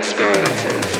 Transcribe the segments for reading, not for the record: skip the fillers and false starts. experiences.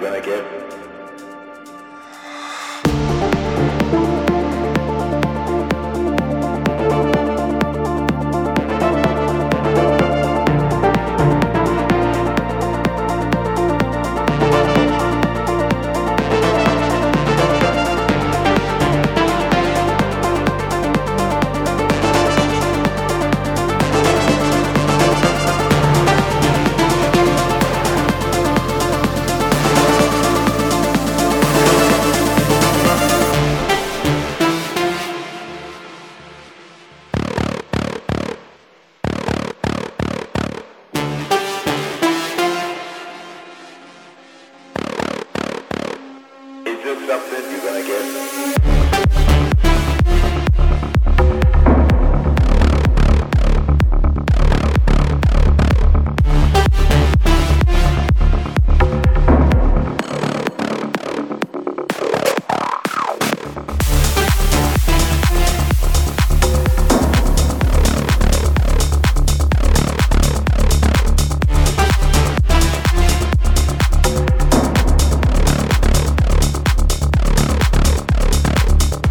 you gonna get? Something you're gonna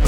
get.